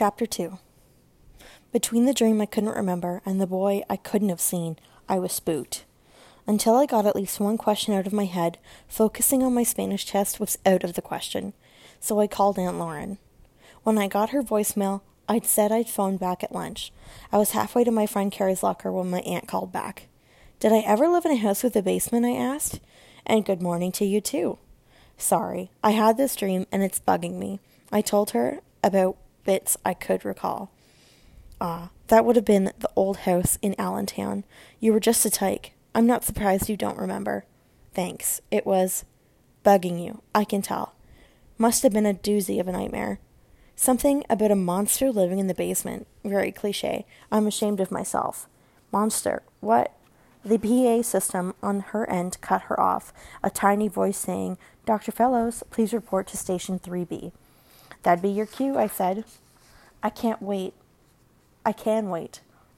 Chapter 2. Between the dream I couldn't remember and the boy I couldn't have seen, I was spooked. Until I got at least one question out of my head, focusing on my Spanish test was out of the question. So I called Aunt Lauren. When I got her voicemail, I'd said I'd phone back at lunch. I was halfway to my friend Carrie's locker when my aunt called back. "Did I ever live in a house with a basement?" I asked. "And good morning to you, too. Sorry, I had this dream and it's bugging me." I told her about bits I could recall. "Ah, that would have been the old house in Allentown. You were just a tyke. I'm not surprised you don't remember." "Thanks. It was bugging you, I can tell. Must have been a doozy of a nightmare. Something about a monster living in the basement. Very cliche. I'm ashamed of myself." "Monster? What?" The PA system on her end cut her off, a tiny voice saying, "Dr. Fellows, please report to Station 3B. "That'd be your cue," I said. I can wait.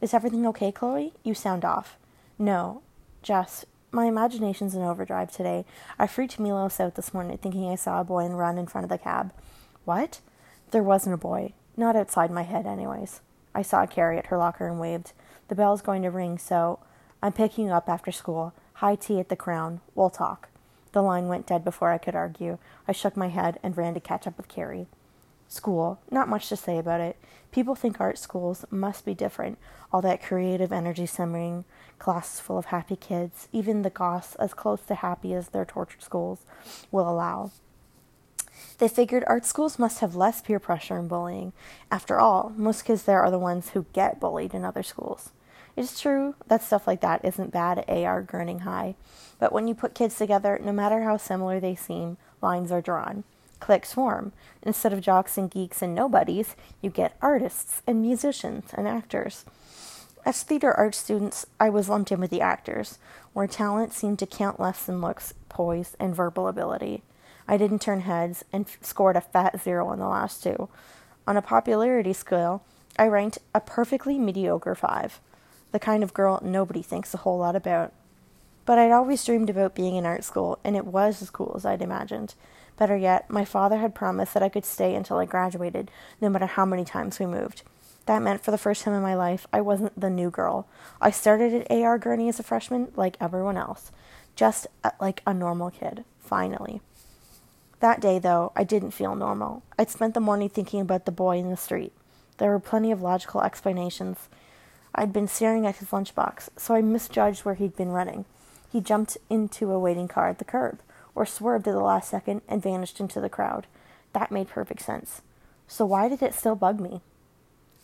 "Is everything okay, Chloe? You sound off." "No, Jess, my imagination's in overdrive today. I freaked Milos out this morning thinking I saw a boy and run in front of the cab." "What?" "There wasn't a boy. Not outside my head, anyways." I saw Carrie at her locker and waved. "The bell's going to ring, so I'm picking you up after school. High tea at the Crown. We'll talk." The line went dead before I could argue. I shook my head and ran to catch up with Carrie. School. Not much to say about it. People think art schools must be different. All that creative energy simmering, classes full of happy kids, even the goths as close to happy as their tortured schools will allow. They figured art schools must have less peer pressure and bullying. After all, most kids there are the ones who get bullied in other schools. It's true that stuff like that isn't bad at A.R. Gurney High, but when you put kids together, no matter how similar they seem, lines are drawn. Cliques form. Instead of jocks and geeks and nobodies, you get artists and musicians and actors. As theater arts students, I was lumped in with the actors, where talent seemed to count less than looks, poise, and verbal ability. I didn't turn heads and scored a fat 0 on the last two. On a popularity scale, I ranked a perfectly mediocre 5, the kind of girl nobody thinks a whole lot about. But I'd always dreamed about being in art school, and it was as cool as I'd imagined. Better yet, my father had promised that I could stay until I graduated, no matter how many times we moved. That meant for the first time in my life, I wasn't the new girl. I started at A.R. Gurney as a freshman, like everyone else. Just like a normal kid, finally. That day, though, I didn't feel normal. I'd spent the morning thinking about the boy in the street. There were plenty of logical explanations. I'd been staring at his lunchbox, so I misjudged where he'd been running. He jumped into a waiting car at the curb, or swerved at the last second and vanished into the crowd. That made perfect sense. So why did it still bug me?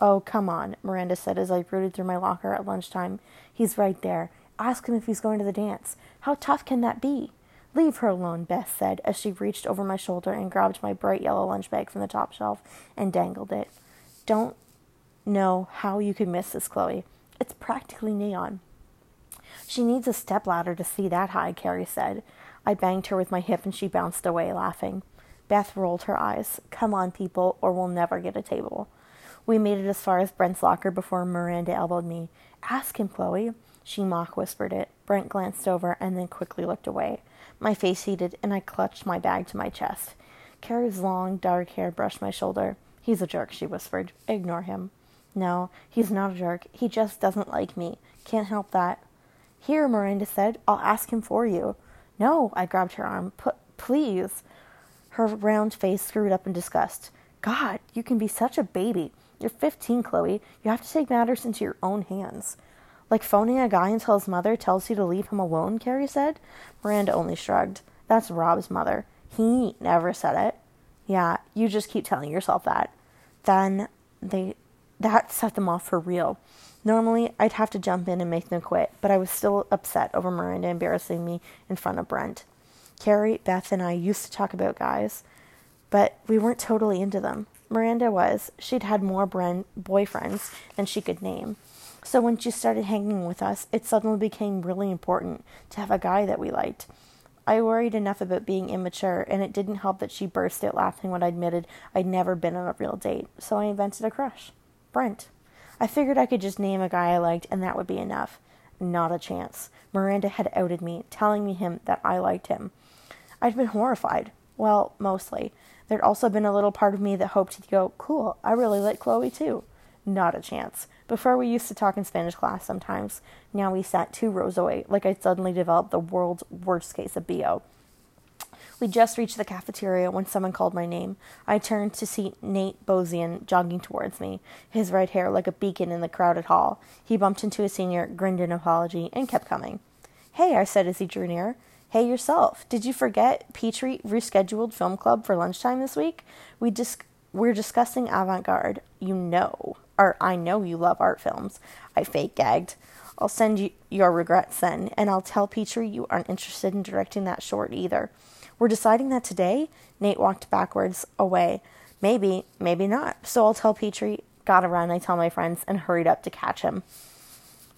"Oh, come on," Miranda said as I rooted through my locker at lunchtime. "He's right there. Ask him if he's going to the dance. How tough can that be?" "Leave her alone," Beth said as she reached over my shoulder and grabbed my bright yellow lunch bag from the top shelf and dangled it. "Don't know how you could miss this, Chloe. It's practically neon." "She needs a stepladder to see that high," Carrie said. I banged her with my hip and she bounced away laughing. Beth rolled her eyes. "Come on, people, or we'll never get a table." We made it as far as Brent's locker before Miranda elbowed me. "Ask him, Chloe." She mock whispered it. Brent glanced over and then quickly looked away. My face heated and I clutched my bag to my chest. Carrie's long, dark hair brushed my shoulder. "He's a jerk," she whispered. "Ignore him." "No, he's not a jerk. He just doesn't like me. Can't help that." "Here," Miranda said. "I'll ask him for you." "No," I grabbed her arm. Please. Her round face screwed up in disgust. "God, you can be such a baby. You're 15, Chloe. You have to take matters into your own hands." "Like phoning a guy until his mother tells you to leave him alone," Carrie said. Miranda only shrugged. "That's Rob's mother. He never said it." "Yeah, you just keep telling yourself that." That set them off for real. Normally, I'd have to jump in and make them quit, but I was still upset over Miranda embarrassing me in front of Brent. Carrie, Beth, and I used to talk about guys, but we weren't totally into them. Miranda was. She'd had more boyfriends than she could name. So when she started hanging with us, it suddenly became really important to have a guy that we liked. I worried enough about being immature, and it didn't help that she burst out laughing when I admitted I'd never been on a real date, so I invented a crush. Brent. I figured I could just name a guy I liked and that would be enough. Not a chance. Miranda had outed me, telling me that I liked him. I'd been horrified. Well, mostly. There'd also been a little part of me that hoped he'd go, cool, I really like Chloe too. Not a chance. Before we used to talk in Spanish class sometimes. Now we sat 2 rows away, like I'd suddenly developed the world's worst case of BO. We just reached the cafeteria when someone called my name. I turned to see Nate Bozian jogging towards me, his red hair like a beacon in the crowded hall. He bumped into a senior, grinned an apology, and kept coming. Hey, I said as he drew near. Hey, yourself. Did you forget Petrie rescheduled film club for lunchtime this week? We're discussing avant-garde. You know, or I know you love art films. I fake gagged. I'll send you your regrets then, and I'll tell Petrie you aren't interested in directing that short either. We're deciding that today? Nate walked backwards away. Maybe, maybe not. So I'll tell Petrie, gotta run, I tell my friends, and hurried up to catch him.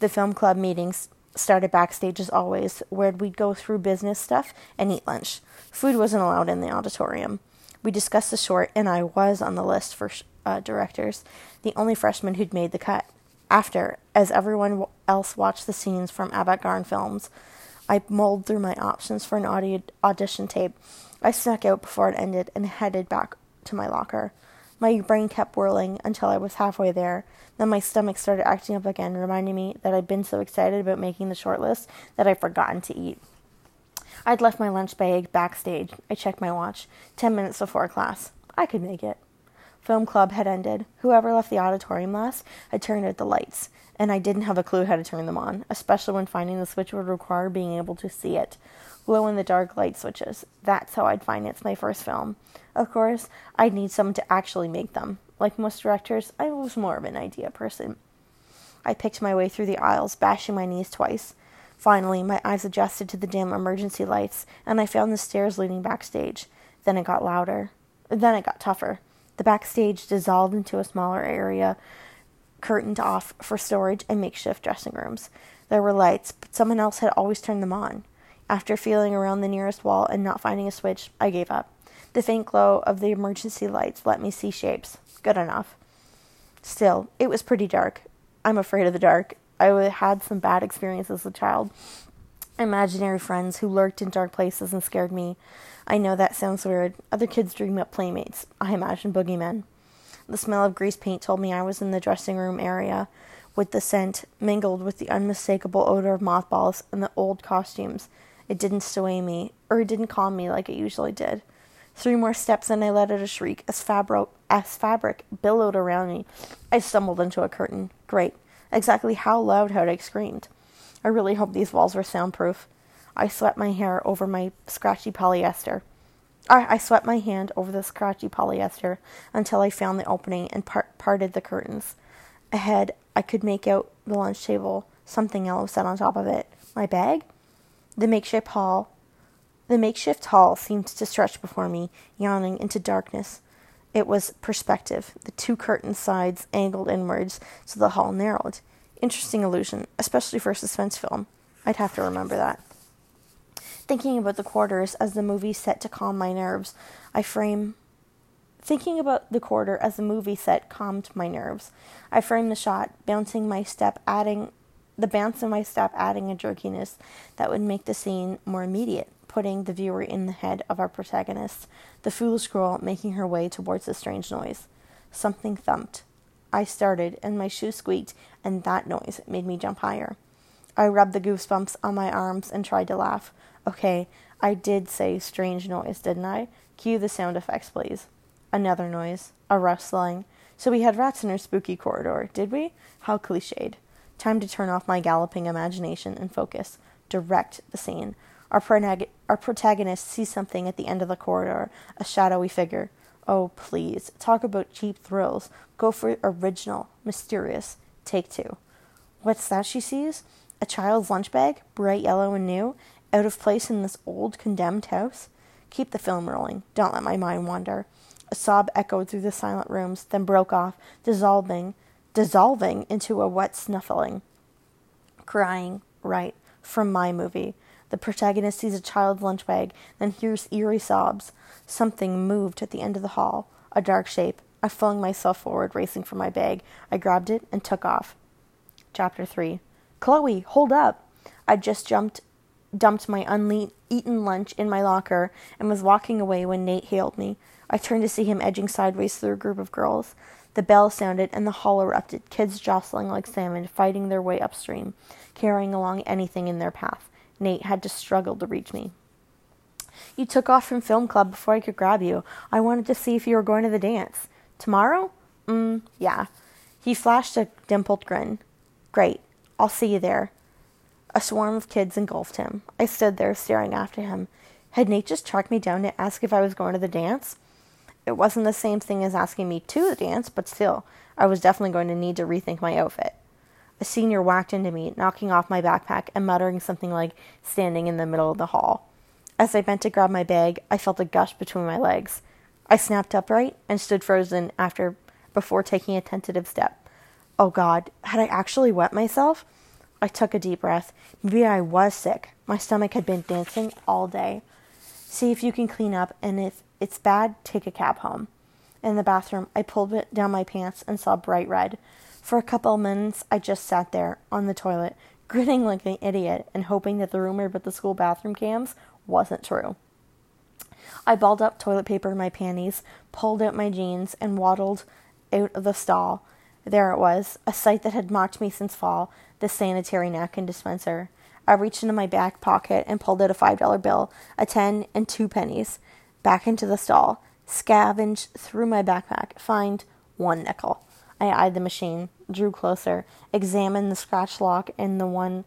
The film club meetings started backstage as always, where we'd go through business stuff and eat lunch. Food wasn't allowed in the auditorium. We discussed the short, and I was on the list for directors, the only freshman who'd made the cut. After, as everyone else watched the scenes from avant-garde films, I mulled through my options for an audition tape. I snuck out before it ended and headed back to my locker. My brain kept whirling until I was halfway there. Then my stomach started acting up again, reminding me that I'd been so excited about making the shortlist that I'd forgotten to eat. I'd left my lunch bag backstage. I checked my watch. 10 minutes before class. I could make it. Film club had ended. Whoever left the auditorium last had turned out the lights, and I didn't have a clue how to turn them on, especially when finding the switch would require being able to see it. Glow-in-the-dark light switches. That's how I'd finance my first film. Of course, I'd need someone to actually make them. Like most directors, I was more of an idea person. I picked my way through the aisles, bashing my knees twice. Finally, my eyes adjusted to the dim emergency lights, and I found the stairs leading backstage. Then it got louder. Then it got tougher. The backstage dissolved into a smaller area, curtained off for storage and makeshift dressing rooms. There were lights, but someone else had always turned them on. After feeling around the nearest wall and not finding a switch, I gave up. The faint glow of the emergency lights let me see shapes. Good enough. Still, it was pretty dark. I'm afraid of the dark. I had some bad experiences as a child. Imaginary friends who lurked in dark places and scared me. I know that sounds weird. Other kids dream up playmates. I imagine boogeymen. The smell of grease paint told me I was in the dressing room area, with the scent mingled with the unmistakable odor of mothballs and the old costumes. It didn't sway me, or it didn't calm me like it usually did. 3 more steps and I let out a shriek as fabric billowed around me. I stumbled into a curtain. Great. Exactly how loud had I screamed? I really hope these walls were soundproof. I swept my hair over my scratchy polyester. I swept my hand over the scratchy polyester until I found the opening and parted the curtains. Ahead, I could make out the lunch table, something yellow set on top of it. My bag? The makeshift hall seemed to stretch before me, yawning into darkness. It was perspective. The 2 curtain sides angled inwards, so the hall narrowed. Interesting illusion, especially for a suspense film. I'd have to remember that. Thinking about the quarters as the movie set to calm my nerves, I framed the shot, the bounce in my step adding a jerkiness that would make the scene more immediate, putting the viewer in the head of our protagonist, the foolish girl making her way towards the strange noise. Something thumped. I started, and my shoe squeaked, and that noise made me jump higher. I rubbed the goosebumps on my arms and tried to laugh. Okay, I did say strange noise, didn't I? Cue the sound effects, please. Another noise. A rustling. So we had rats in our spooky corridor, did we? How cliched. Time to turn off my galloping imagination and focus. Direct the scene. Our protagonist sees something at the end of the corridor, a shadowy figure. Oh, please. Talk about cheap thrills. Go for original. Mysterious. Take 2. What's that she sees? A child's lunch bag? Bright yellow and new? Out of place in this old, condemned house? Keep the film rolling. Don't let my mind wander. A sob echoed through the silent rooms, then broke off, dissolving into a wet snuffling. Crying. Right. From my movie. The protagonist sees a child's lunch bag, then hears eerie sobs. Something moved at the end of the hall, a dark shape. I flung myself forward, racing for my bag. I grabbed it and took off. Chapter 3. Chloe, hold up! I just jumped dumped my uneaten lunch in my locker and was walking away when Nate hailed me. I turned to see him edging sideways through a group of girls. The bell sounded, and the hall erupted, kids jostling like salmon, fighting their way upstream, carrying along anything in their path. Nate had to struggle to reach me. "You took off from film club before I could grab you. I wanted to see if you were going to the dance. Tomorrow? Yeah." He flashed a dimpled grin. "Great. I'll see you there." A swarm of kids engulfed him. I stood there, staring after him. Had Nate just tracked me down to ask if I was going to the dance? It wasn't the same thing as asking me to the dance, but still, I was definitely going to need to rethink my outfit. A senior whacked into me, knocking off my backpack and muttering something like, "standing in the middle of the hall." As I bent to grab my bag, I felt a gush between my legs. I snapped upright and stood frozen before taking a tentative step. Oh God, had I actually wet myself? I took a deep breath. Maybe I was sick. My stomach had been dancing all day. "See if you can clean up, and if it's bad, take a cab home." In the bathroom, I pulled down my pants and saw bright red. For a couple of minutes, I just sat there, on the toilet, grinning like an idiot and hoping that the rumor about the school bathroom cams wasn't true. I balled up toilet paper in my panties, pulled out my jeans, and waddled out of the stall. There it was, a sight that had mocked me since fall, the sanitary napkin dispenser. I reached into my back pocket and pulled out a $5 bill, a 10, and 2 pennies. Back into the stall, scavenged through my backpack, find 1 nickel. I eyed the machine, drew closer, examined the scratch lock and the one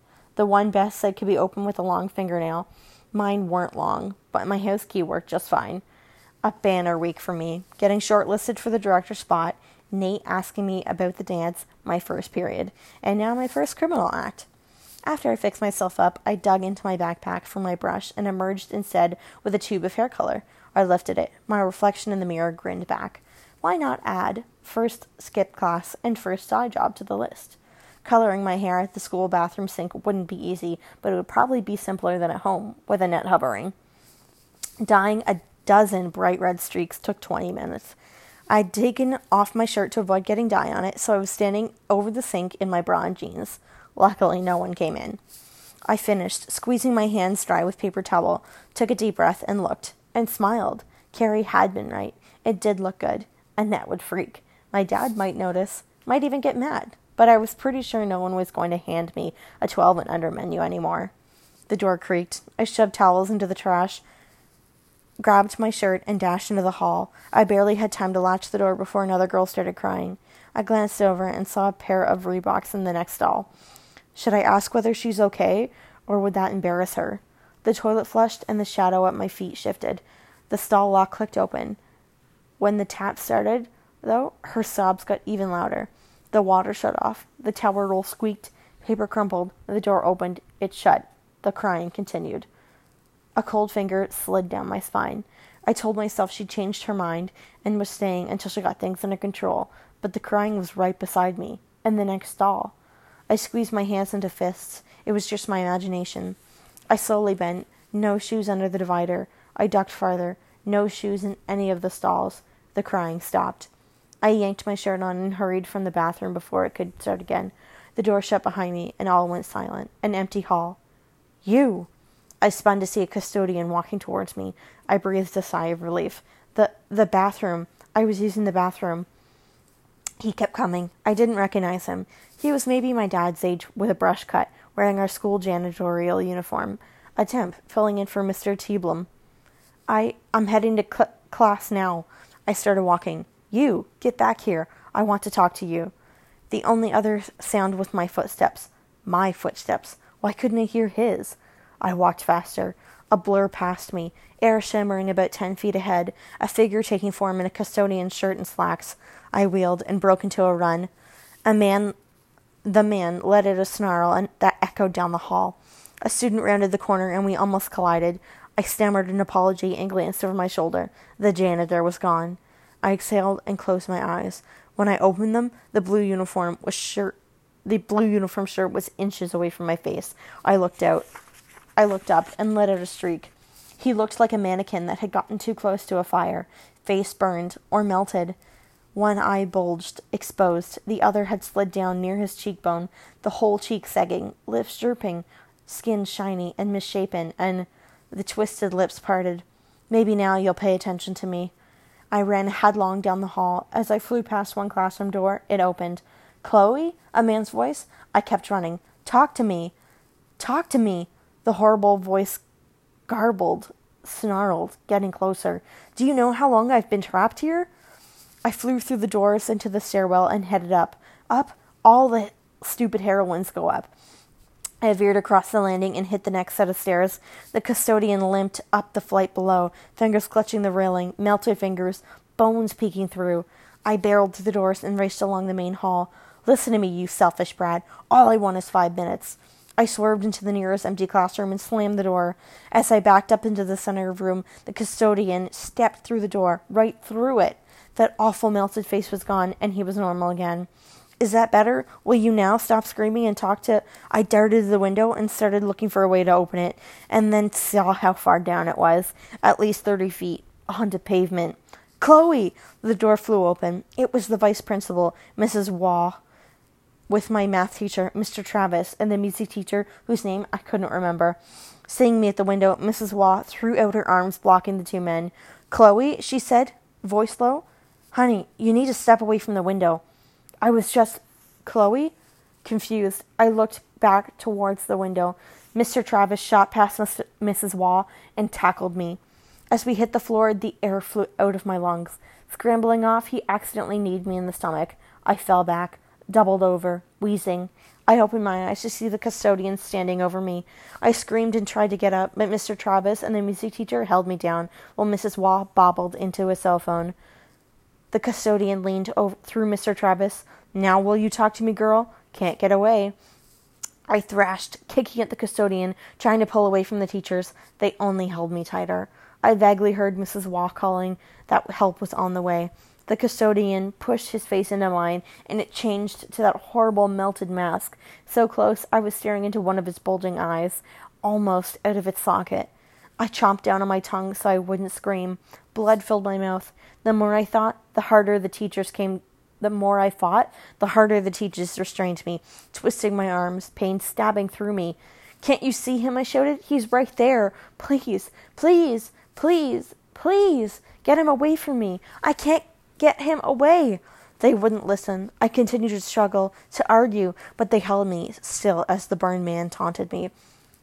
best that could be opened with a long fingernail. Mine weren't long, but my house key worked just fine. A banner week for me, getting shortlisted for the director spot, Nate asking me about the dance, my first period, and now my first criminal act. After I fixed myself up, I dug into my backpack for my brush and emerged instead with a tube of hair color. I lifted it. My reflection in the mirror grinned back. Why not add first skip class and first side job to the list? Coloring my hair at the school bathroom sink wouldn't be easy, but it would probably be simpler than at home with a net hovering. Dyeing a dozen bright red streaks took 20 minutes. I'd taken off my shirt to avoid getting dye on it, so I was standing over the sink in my bra and jeans. Luckily, no one came in. I finished, squeezing my hands dry with paper towel, took a deep breath and looked, and smiled. Carrie had been right. It did look good. Annette would freak. My dad might notice, might even get mad, but I was pretty sure no one was going to hand me a 12 and under menu anymore. The door creaked. I shoved towels into the trash, grabbed my shirt, and dashed into the hall. I barely had time to latch the door before another girl started crying. I glanced over and saw a pair of Reeboks in the next stall. Should I ask whether she's okay, or would that embarrass her? The toilet flushed, and the shadow at my feet shifted. The stall lock clicked open. When the tap started, though, her sobs got even louder. The water shut off. The towel roll squeaked. Paper crumpled. The door opened. It shut. The crying continued. A cold finger slid down my spine. I told myself she'd changed her mind and was staying until she got things under control, but the crying was right beside me, in the next stall. I squeezed my hands into fists. It was just my imagination. I slowly bent. No shoes under the divider. I ducked farther. No shoes in any of the stalls. The crying stopped. I yanked my shirt on and hurried from the bathroom before it could start again. The door shut behind me, and all went silent. An empty hall. "You!" I spun to see a custodian walking towards me. I breathed a sigh of relief. The bathroom. I was using the bathroom. He kept coming. I didn't recognize him. He was maybe my dad's age, with a brush cut, wearing our school janitorial uniform. A temp, filling in for Mr. Teblum. I'm heading to class now. I started walking. "You, get back here. I want to talk to you." The only other sound was my footsteps. My footsteps. Why couldn't I hear his? I walked faster. A blur passed me, air shimmering about 10 feet ahead, a figure taking form in a custodian's shirt and slacks. I wheeled and broke into a run. The man let out a snarl and that echoed down the hall. A student rounded the corner and we almost collided. I stammered an apology and glanced over my shoulder. The janitor was gone. I exhaled and closed my eyes. When I opened them, the blue uniform shirt was inches away from my face. I looked up and let out a streak. He looked like a mannequin that had gotten too close to a fire, face burned or melted. One eye bulged, exposed. The other had slid down near his cheekbone, the whole cheek sagging, lips drooping. skin shiny and misshapen, and the twisted lips parted. Maybe now you'll pay attention to me. I ran headlong down the hall. As I flew past one classroom door, it opened. Chloe? A man's voice? I kept running. Talk to me. Talk to me. The horrible voice garbled, snarled, getting closer. Do you know how long I've been trapped here? I flew through the doors into the stairwell and headed up. Up, all the stupid heroines go up. I veered across the landing and hit the next set of stairs. The custodian limped up the flight below, fingers clutching the railing, melted fingers, bones peeking through. I barreled through the doors and raced along the main hall. Listen to me, you selfish brat. All I want is 5 minutes. I swerved into the nearest empty classroom and slammed the door. As I backed up into the center of the room, the custodian stepped through the door, right through it. That awful melted face was gone, and he was normal again. Is that better? Will you now stop screaming and talk to... I darted to the window and started looking for a way to open it, and then saw how far down it was, at least 30 feet, onto pavement. Chloe! The door flew open. It was the vice principal, Mrs. Waugh, with my math teacher, Mr. Travis, and the music teacher, whose name I couldn't remember. Seeing me at the window, Mrs. Waugh threw out her arms, blocking the two men. Chloe, she said, voice low. Honey, you need to step away from the window. I was just... Chloe? Confused, I looked back towards the window. Mr. Travis shot past Mrs. Waugh and tackled me. As we hit the floor, the air flew out of my lungs. Scrambling off, he accidentally kneed me in the stomach. I fell back, doubled over, wheezing. I opened my eyes to see the custodian standing over me. I screamed and tried to get up, but Mr. Travis and the music teacher held me down while Mrs. Waugh bobbled into a cell phone. The custodian leaned over through Mr. Travis. Now will you talk to me, girl? Can't get away. I thrashed, kicking at the custodian, trying to pull away from the teachers. They only held me tighter. I vaguely heard Mrs. Waugh calling that help was on the way. The custodian pushed his face into mine, and it changed to that horrible melted mask. So close, I was staring into one of his bulging eyes, almost out of its socket. I chomped down on my tongue so I wouldn't scream. Blood filled my mouth. The more I thought, the harder the teachers came. The more I fought, the harder the teachers restrained me, twisting my arms, pain stabbing through me. Can't you see him? I shouted. He's right there. Please, please, please, please, get him away from me. I can't get him away. They wouldn't listen. I continued to struggle, to argue, but they held me still as the burned man taunted me.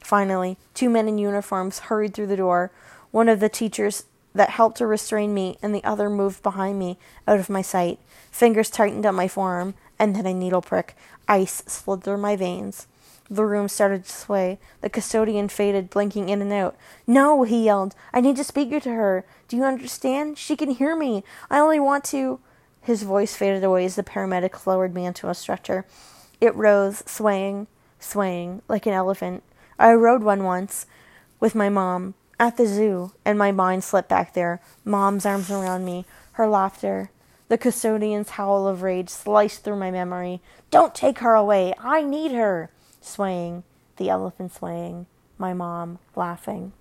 Finally, two men in uniforms hurried through the door. One of the teachers that helped to restrain me, and the other moved behind me, out of my sight. Fingers tightened on my forearm, and then a needle prick. Ice slid through my veins. The room started to sway. The custodian faded, blinking in and out. No, he yelled. I need to speak to her. Do you understand? She can hear me. I only want to... His voice faded away as the paramedic lowered me into a stretcher. It rose, swaying, swaying, like an elephant. I rode one once with my mom at the zoo, and my mind slipped back there. Mom's arms around me, her laughter. The custodian's howl of rage sliced through my memory. Don't take her away. I need her. Swaying, the elephant swaying, my mom laughing.